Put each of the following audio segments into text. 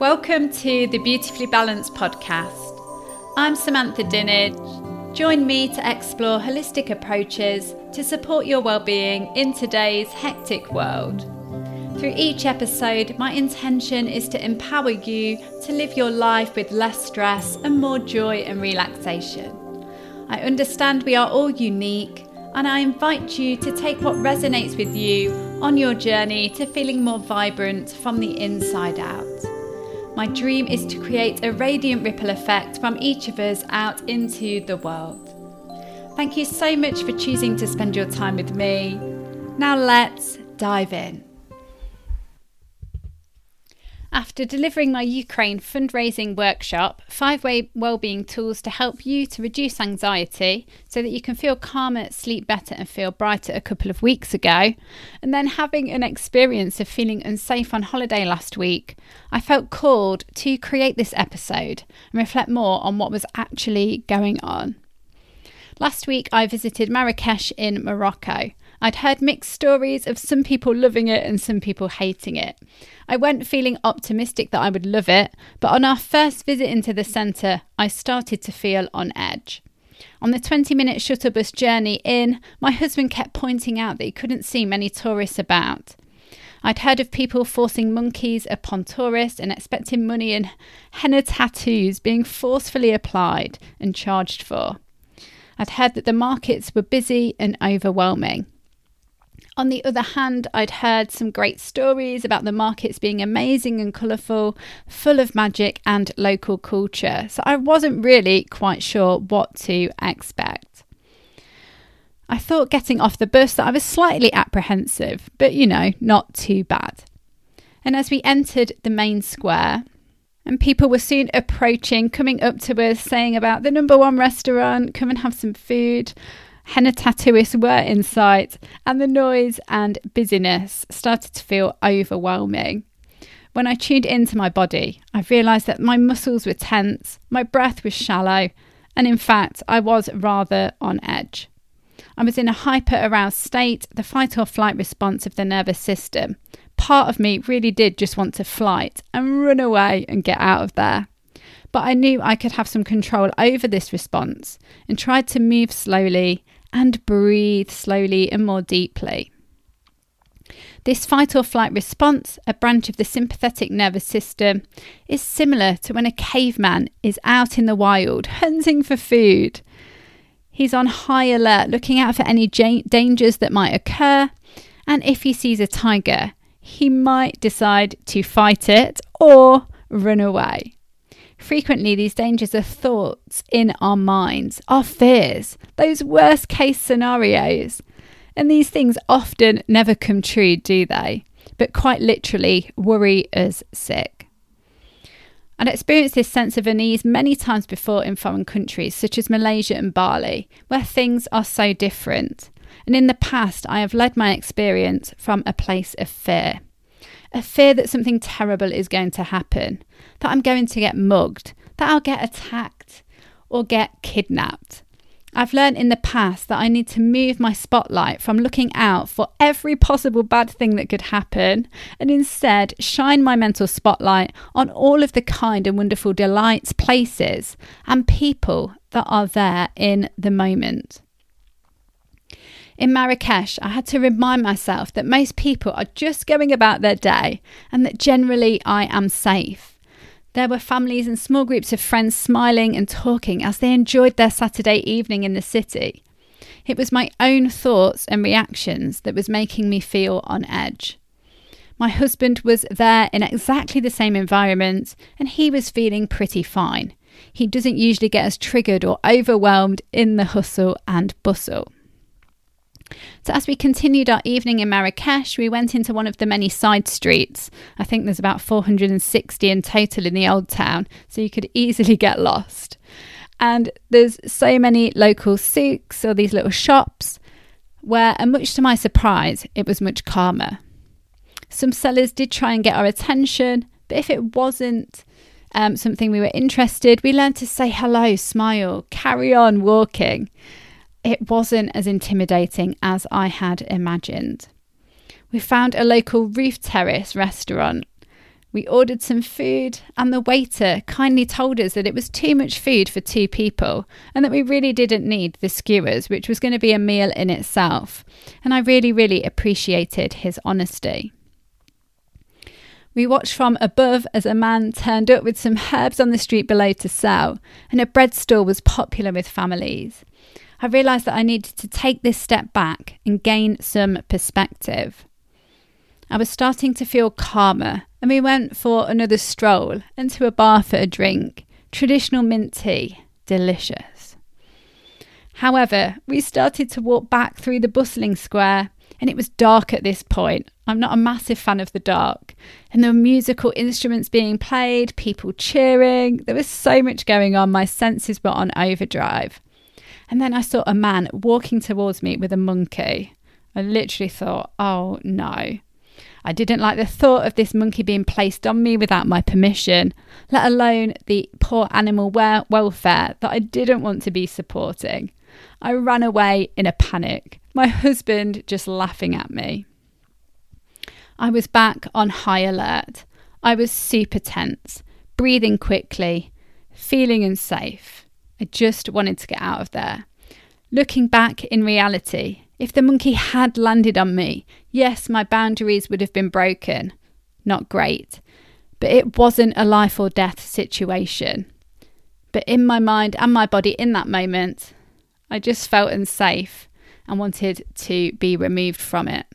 Welcome to the Beautifully Balanced podcast. I'm Samantha Dinage. Join me to explore holistic approaches to support your well-being in today's hectic world. Through each episode, my intention is to empower you to live your life with less stress and more joy and relaxation. I understand we are all unique, and I invite you to take what resonates with you on your journey to feeling more vibrant from the inside out. My dream is to create a radiant ripple effect from each of us out into the world. Thank you so much for choosing to spend your time with me. Now let's dive in. After delivering my Ukraine fundraising workshop, 5-way wellbeing tools to help you to reduce anxiety so that you can feel calmer, sleep better and feel brighter a couple of weeks ago, and then having an experience of feeling unsafe on holiday last week, I felt called to create this episode and reflect more on what was actually going on. Last week I visited Marrakesh in Morocco. I'd heard mixed stories of some people loving it and some people hating it. I went feeling optimistic that I would love it, but on our first visit into the centre, I started to feel on edge. On the 20-minute shuttle bus journey in, my husband kept pointing out that he couldn't see many tourists about. I'd heard of people forcing monkeys upon tourists and expecting money and henna tattoos being forcefully applied and charged for. I'd heard that the markets were busy and overwhelming. On the other hand, I'd heard some great stories about the markets being amazing and colourful, full of magic and local culture, so I wasn't really quite sure what to expect. I thought getting off the bus that I was slightly apprehensive, but not too bad. And as we entered the main square, and people were soon approaching, coming up to us, saying about the #1 restaurant, come and have some food. Henna tattooists were in sight, and the noise and busyness started to feel overwhelming. When I tuned into my body, I realised that my muscles were tense, my breath was shallow, and in fact, I was rather on edge. I was in a hyper-aroused state, the fight or flight response of the nervous system. Part of me really did just want to flight and run away and get out of there. But I knew I could have some control over this response and tried to move slowly and breathe slowly and more deeply. This fight or flight response, a branch of the sympathetic nervous system, is similar to when a caveman is out in the wild hunting for food. He's on high alert, looking out for any dangers that might occur, and if he sees a tiger, he might decide to fight it or run away. Frequently, these dangers are thoughts in our minds, our fears, those worst case scenarios. And these things often never come true, do they? But quite literally worry us sick. I'd experienced this sense of unease many times before in foreign countries, such as Malaysia and Bali, where things are so different. And in the past, I have led my experience from a place of fear. A fear that something terrible is going to happen, that I'm going to get mugged, that I'll get attacked or get kidnapped. I've learned in the past that I need to move my spotlight from looking out for every possible bad thing that could happen and instead shine my mental spotlight on all of the kind and wonderful delights, places and people that are there in the moment. In Marrakesh, I had to remind myself that most people are just going about their day and that generally I am safe. There were families and small groups of friends smiling and talking as they enjoyed their Saturday evening in the city. It was my own thoughts and reactions that was making me feel on edge. My husband was there in exactly the same environment and he was feeling pretty fine. He doesn't usually get as triggered or overwhelmed in the hustle and bustle. So as we continued our evening in Marrakesh, we went into one of the many side streets. I think there's about 460 in total in the old town, so you could easily get lost. And there's so many local souks or these little shops where, and much to my surprise, it was much calmer. Some sellers did try and get our attention, but if it wasn't something we were interested, we learned to say hello, smile, carry on walking. It wasn't as intimidating as I had imagined. We found a local roof terrace restaurant We ordered some food and the waiter kindly told us that it was too much food for two people and that we really didn't need the skewers, which was going to be a meal in itself. And I really, really appreciated his honesty. We watched from above as a man turned up with some herbs on the street below to sell, and a bread stall was popular with families. I realised that I needed to take this step back and gain some perspective. I was starting to feel calmer, and we went for another stroll and to a bar for a drink. Traditional mint tea, delicious. However, we started to walk back through the bustling square, and it was dark at this point. I'm not a massive fan of the dark. And there were musical instruments being played, people cheering. There was so much going on. My senses were on overdrive. And then I saw a man walking towards me with a monkey. I literally thought, oh no. I didn't like the thought of this monkey being placed on me without my permission, let alone the poor animal welfare that I didn't want to be supporting. I ran away in a panic, my husband just laughing at me. I was back on high alert. I was super tense, breathing quickly, feeling unsafe. I just wanted to get out of there. Looking back in reality, if the monkey had landed on me, yes, my boundaries would have been broken. Not great. But it wasn't a life or death situation. But in my mind and my body in that moment, I just felt unsafe and wanted to be removed from it.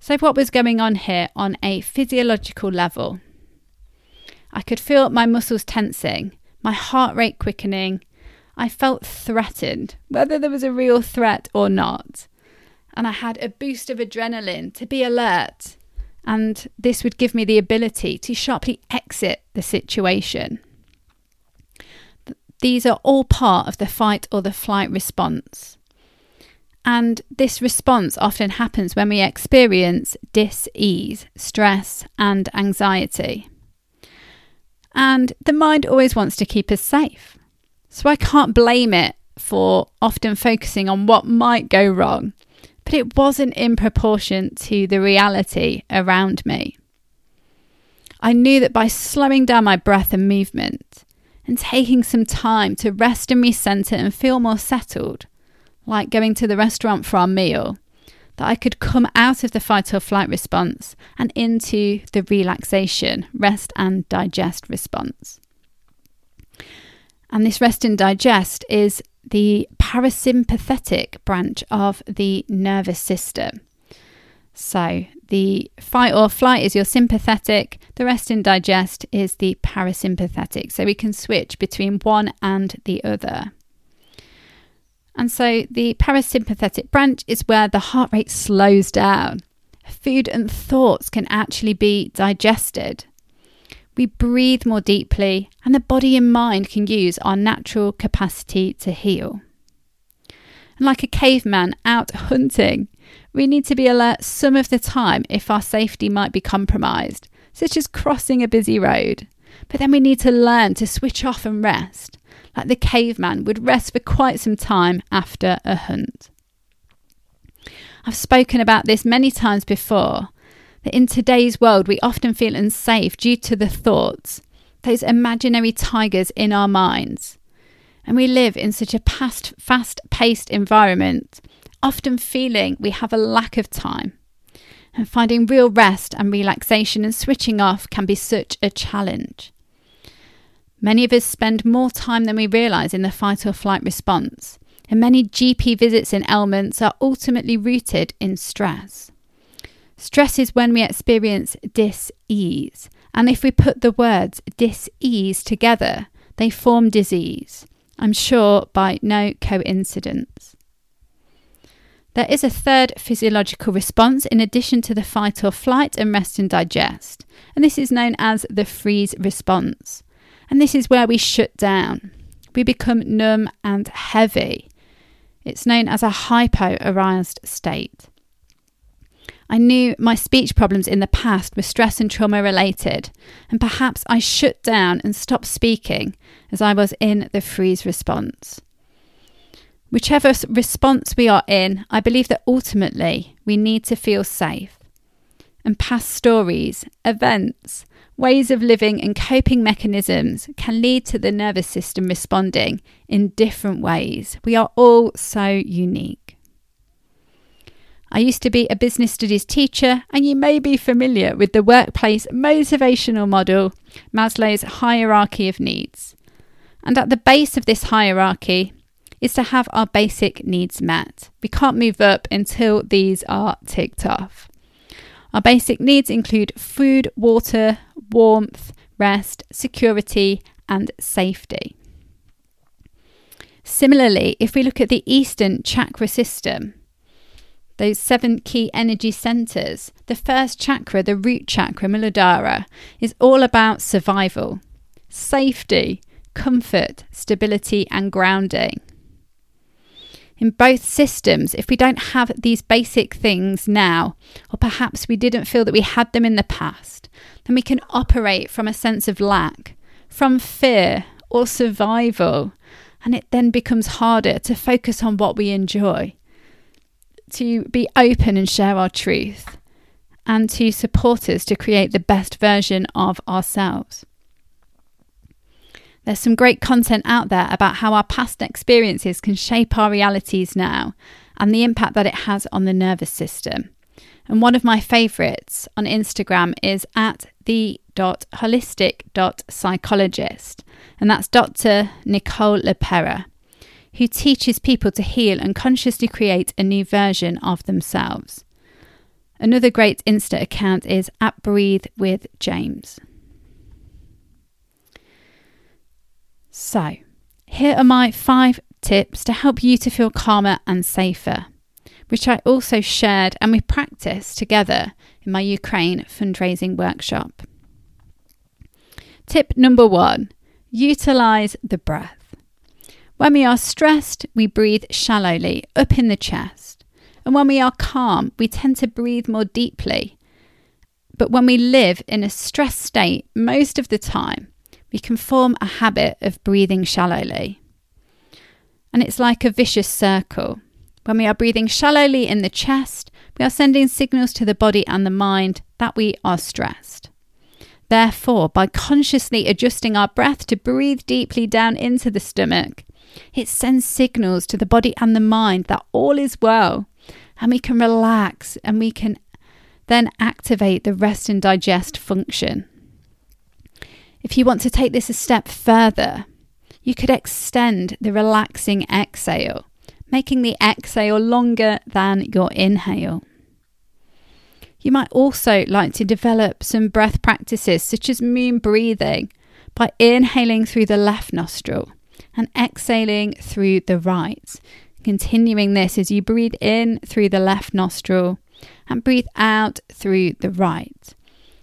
So what was going on here on a physiological level? I could feel my muscles tensing, my heart rate quickening. I felt threatened, whether there was a real threat or not. And I had a boost of adrenaline to be alert. And this would give me the ability to sharply exit the situation. These are all part of the fight or the flight response. And this response often happens when we experience dis-ease, stress, and anxiety. And the mind always wants to keep us safe. So I can't blame it for often focusing on what might go wrong, but it wasn't in proportion to the reality around me. I knew that by slowing down my breath and movement and taking some time to rest and recenter and feel more settled, like going to the restaurant for our meal, that I could come out of the fight or flight response and into the relaxation, rest and digest response. And this rest and digest is the parasympathetic branch of the nervous system. So the fight or flight is your sympathetic, the rest and digest is the parasympathetic. So we can switch between one and the other. And so the parasympathetic branch is where the heart rate slows down. Food and thoughts can actually be digested. We breathe more deeply and the body and mind can use our natural capacity to heal. And like a caveman out hunting, we need to be alert some of the time if our safety might be compromised, such as crossing a busy road. But then we need to learn to switch off and rest, like the caveman would rest for quite some time after a hunt. I've spoken about this many times before. In today's world, we often feel unsafe due to the thoughts, those imaginary tigers in our minds. And we live in such a fast-paced environment, often feeling we have a lack of time. And finding real rest and relaxation and switching off can be such a challenge. Many of us spend more time than we realise in the fight or flight response. And many GP visits and ailments are ultimately rooted in stress. Stress is when we experience dis-ease, and if we put the words dis-ease together, they form disease, I'm sure by no coincidence. There is a third physiological response in addition to the fight or flight and rest and digest, and this is known as the freeze response. And this is where we shut down. We become numb and heavy. It's known as a hypo-aroused state. I knew my speech problems in the past were stress and trauma related, and perhaps I shut down and stopped speaking as I was in the freeze response. Whichever response we are in, I believe that ultimately we need to feel safe. and past stories, events, ways of living and coping mechanisms can lead to the nervous system responding in different ways. We are all so unique. I used to be a business studies teacher, and you may be familiar with the workplace motivational model, Maslow's hierarchy of needs. And at the base of this hierarchy is to have our basic needs met. We can't move up until these are ticked off. Our basic needs include food, water, warmth, rest, security, and safety. Similarly, if we look at the Eastern chakra system, those 7 key energy centers, the first chakra, the root chakra, Muladhara, is all about survival, safety, comfort, stability, and grounding. In both systems, if we don't have these basic things now, or perhaps we didn't feel that we had them in the past, then we can operate from a sense of lack, from fear or survival, and it then becomes harder to focus on what we enjoy, to be open and share our truth, and to support us to create the best version of ourselves. There's some great content out there about how our past experiences can shape our realities now and the impact that it has on the nervous system. And one of my favourites on Instagram is @the.holistic.psychologist, and that's Dr. Nicole Lepera, who teaches people to heal and consciously create a new version of themselves. Another great Insta account is @BreatheWithJames. So, here are my 5 tips to help you to feel calmer and safer, which I also shared and we practiced together in my Ukraine fundraising workshop. Tip number 1, utilize the breath. When we are stressed, we breathe shallowly, up in the chest. And when we are calm, we tend to breathe more deeply. But when we live in a stressed state, most of the time, we can form a habit of breathing shallowly. And it's like a vicious circle. When we are breathing shallowly in the chest, we are sending signals to the body and the mind that we are stressed. Therefore, by consciously adjusting our breath to breathe deeply down into the stomach, it sends signals to the body and the mind that all is well, and we can relax, and we can then activate the rest and digest function. If you want to take this a step further, you could extend the relaxing exhale, making the exhale longer than your inhale. You might also like to develop some breath practices such as moon breathing by inhaling through the left nostril and exhaling through the right, continuing this as you breathe in through the left nostril and breathe out through the right.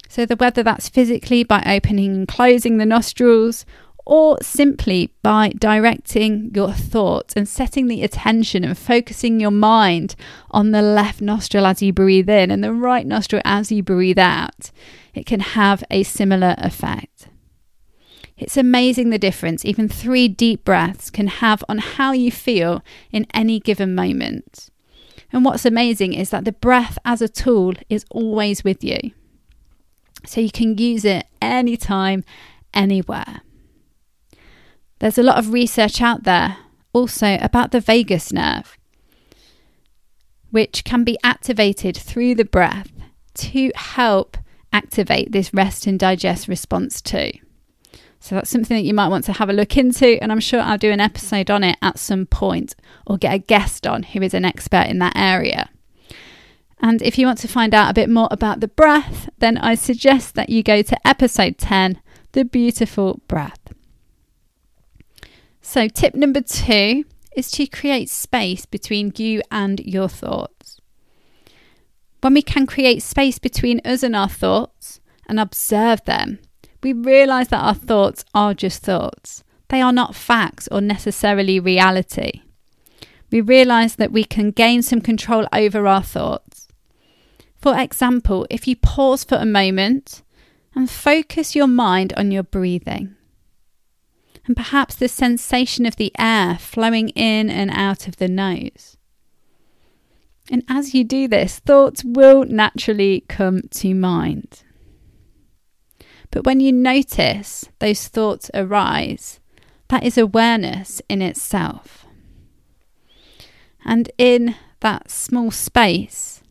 So whether that's physically by opening and closing the nostrils, or simply by directing your thoughts and setting the attention and focusing your mind on the left nostril as you breathe in and the right nostril as you breathe out, it can have a similar effect. It's amazing the difference even 3 deep breaths can have on how you feel in any given moment. And what's amazing is that the breath as a tool is always with you. So you can use it anytime, anywhere. There's a lot of research out there also about the vagus nerve, which can be activated through the breath to help activate this rest and digest response too. So that's something that you might want to have a look into, and I'm sure I'll do an episode on it at some point or get a guest on who is an expert in that area. And if you want to find out a bit more about the breath, then I suggest that you go to episode 10, The Beautiful Breath. So tip number 2 is to create space between you and your thoughts. When we can create space between us and our thoughts and observe them, we realise that our thoughts are just thoughts. They are not facts or necessarily reality. We realise that we can gain some control over our thoughts. For example, if you pause for a moment and focus your mind on your breathing, and perhaps the sensation of the air flowing in and out of the nose, And as you do this, thoughts will naturally come to mind. But when you notice those thoughts arise, that is awareness in itself. And in that small space,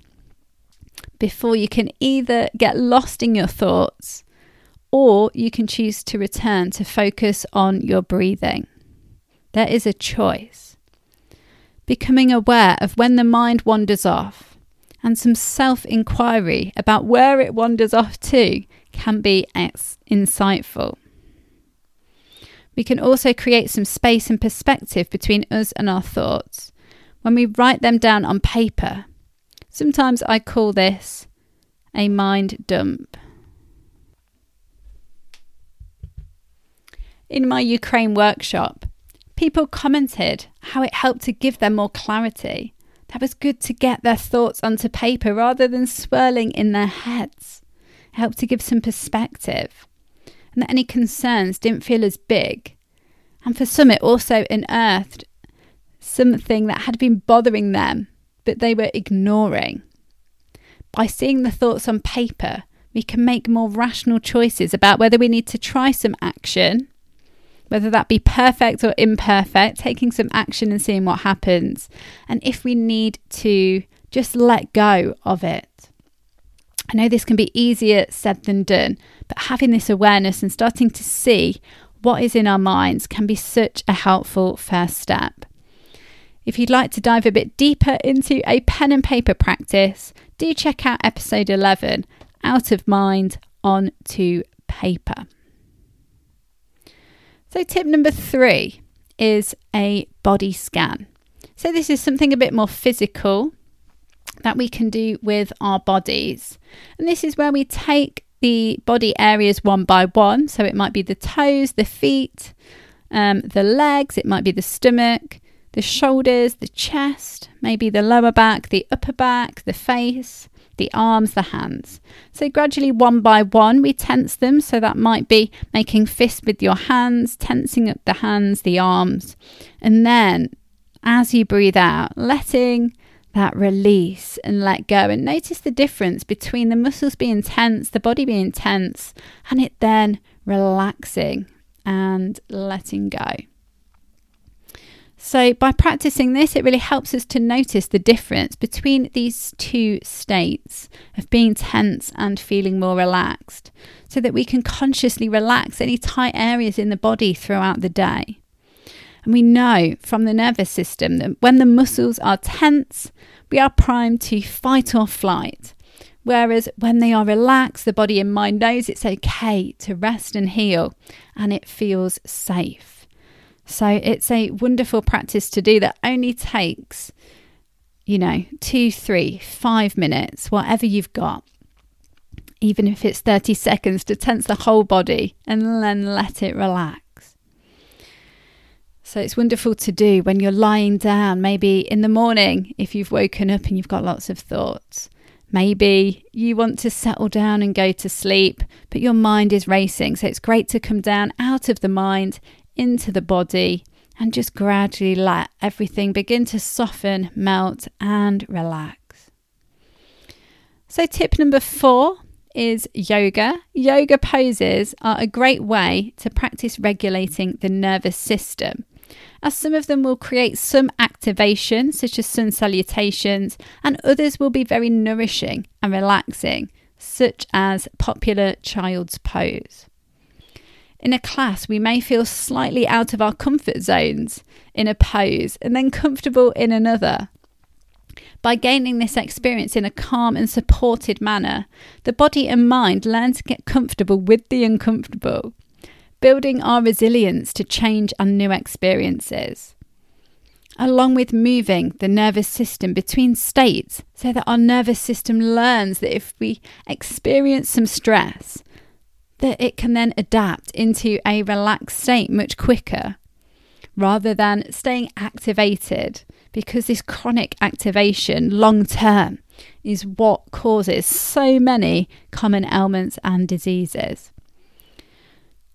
before you can either get lost in your thoughts or you can choose to return to focus on your breathing. There is a choice. Becoming aware of when the mind wanders off and some self-inquiry about where it wanders off to can be insightful. We can also create some space and perspective between us and our thoughts when we write them down on paper. Sometimes I call this a mind dump. In my Ukraine workshop, people commented how it helped to give them more clarity. That was good to get their thoughts onto paper rather than swirling in their heads. It helped to give some perspective, and that any concerns didn't feel as big. And for some, it also unearthed something that had been bothering them, but they were ignoring. By seeing the thoughts on paper, we can make more rational choices about whether we need to try some action, whether that be perfect or imperfect, taking some action and seeing what happens, and if we need to just let go of it. I know this can be easier said than done, but having this awareness and starting to see what is in our minds can be such a helpful first step. If you'd like to dive a bit deeper into a pen and paper practice, do check out episode 11, Out of Mind, Onto Paper. So tip number 3 is a body scan. So this is something a bit more physical that we can do with our bodies. And this is where we take the body areas one by one. So it might be the toes, the feet, the legs, it might be the stomach, the shoulders, the chest, maybe the lower back, the upper back, the face, the arms, the hands. So gradually one by one we tense them. So that might be making fists with your hands, tensing up the hands, the arms. And then as you breathe out, letting that release and let go, and notice the difference between the muscles being tense, the body being tense, and it then relaxing and letting go. So by practicing this, it really helps us to notice the difference between these two states of being tense and feeling more relaxed, so that we can consciously relax any tight areas in the body throughout the day. And we know from the nervous system that when the muscles are tense, we are primed to fight or flight. Whereas when they are relaxed, the body and mind knows it's okay to rest and heal, and it feels safe. So it's a wonderful practice to do that only takes, 2, 3, 5 minutes, whatever you've got. Even if it's 30 seconds to tense the whole body and then let it relax. So it's wonderful to do when you're lying down, maybe in the morning if you've woken up and you've got lots of thoughts. Maybe you want to settle down and go to sleep, but your mind is racing. So it's great to come down out of the mind into the body and just gradually let everything begin to soften, melt and relax. So tip number 4 is yoga. Yoga poses are a great way to practice regulating the nervous system, as some of them will create some activation such as sun salutations, and others will be very nourishing and relaxing, such as popular child's pose. In a class, we may feel slightly out of our comfort zones in a pose and then comfortable in another. By gaining this experience in a calm and supported manner, the body and mind learn to get comfortable with the uncomfortable, building our resilience to change and new experiences. Along with moving the nervous system between states, so that our nervous system learns that if we experience some stress, that it can then adapt into a relaxed state much quicker rather than staying activated, because this chronic activation long term is what causes so many common ailments and diseases.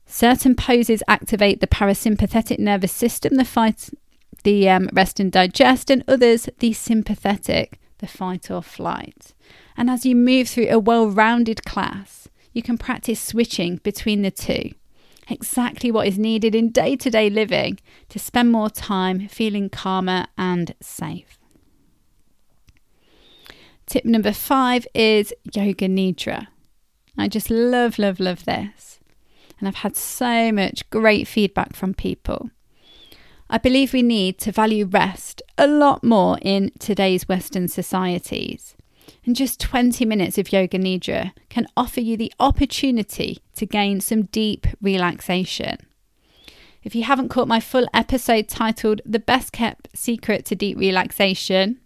Certain poses activate the parasympathetic nervous system, the rest and digest, and others the sympathetic, the the fight or flight. And as you move through a well-rounded class, you can practice switching between the two. Exactly what is needed in day-to-day living to spend more time feeling calmer and safe. Tip number 5 is yoga nidra. I just love this. And I've had so much great feedback from people. I believe we need to value rest a lot more in today's Western societies. And just 20 minutes of yoga nidra can offer you the opportunity to gain some deep relaxation. If you haven't caught my full episode titled The Best Kept Secret to Deep Relaxation,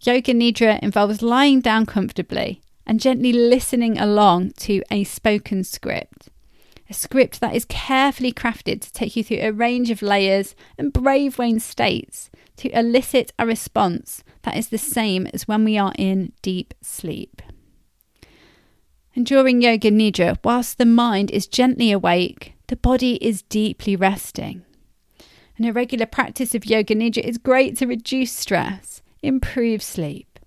yoga nidra involves lying down comfortably and gently listening along to a spoken script. A script that is carefully crafted to take you through a range of layers and brave brain states to elicit a response that is the same as when we are in deep sleep. And during yoga nidra, whilst the mind is gently awake, the body is deeply resting. And a regular practice of yoga nidra is great to reduce stress, improve sleep,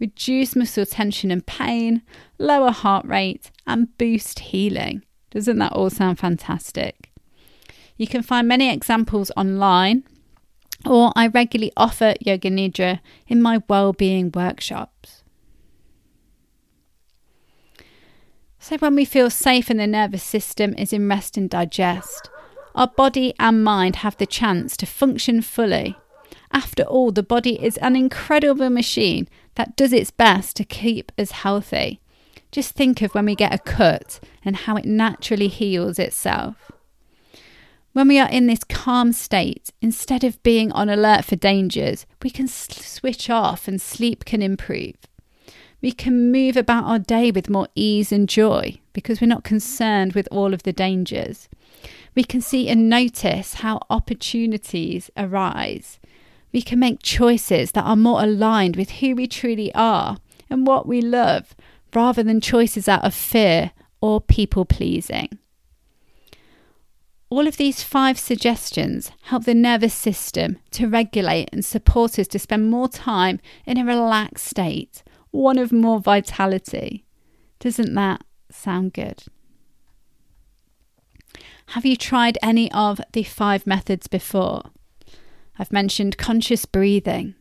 reduce muscle tension and pain, lower heart rate, and boost healing. Doesn't that all sound fantastic? You can find many examples online, or I regularly offer yoga nidra in my wellbeing workshops. So when we feel safe and the nervous system is in rest and digest, our body and mind have the chance to function fully. After all, the body is an incredible machine that does its best to keep us healthy. Just think of when we get a cut and how it naturally heals itself. When we are in this calm state, instead of being on alert for dangers, we can switch off and sleep can improve. We can move about our day with more ease and joy because we're not concerned with all of the dangers. We can see and notice how opportunities arise. We can make choices that are more aligned with who we truly are and what we love, rather than choices out of fear or people-pleasing. All of these 5 suggestions help the nervous system to regulate and support us to spend more time in a relaxed state, one of more vitality. Doesn't that sound good? Have you tried any of the 5 methods before? I've mentioned conscious breathing,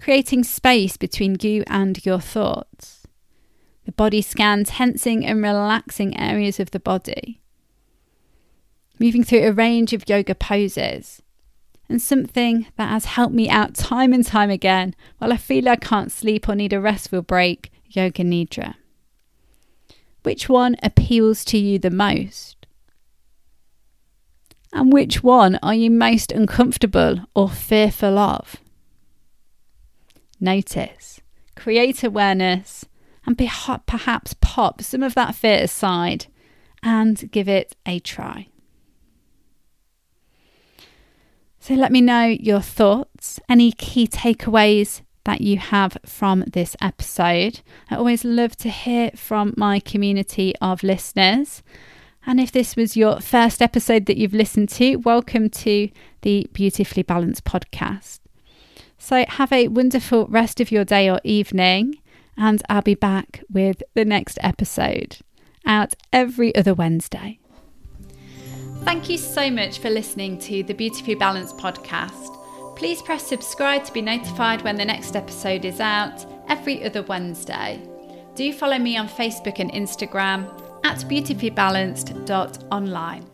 creating space between you and your thoughts, the body scan, tensing and relaxing areas of the body, moving through a range of yoga poses, and something that has helped me out time and time again while I feel I can't sleep or need a restful break, yoga nidra. Which one appeals to you the most? And which one are you most uncomfortable or fearful of? Notice, create awareness, and perhaps pop some of that fear aside and give it a try. So let me know your thoughts, any key takeaways that you have from this episode. I always love to hear from my community of listeners. And if this was your first episode that you've listened to, welcome to the Beautifully Balanced podcast. So have a wonderful rest of your day or evening. And I'll be back with the next episode, out every other Wednesday. Thank you so much for listening to the Beautifully Balanced podcast. Please press subscribe to be notified when the next episode is out, every other Wednesday. Do follow me on Facebook and Instagram at beautifullybalanced.online.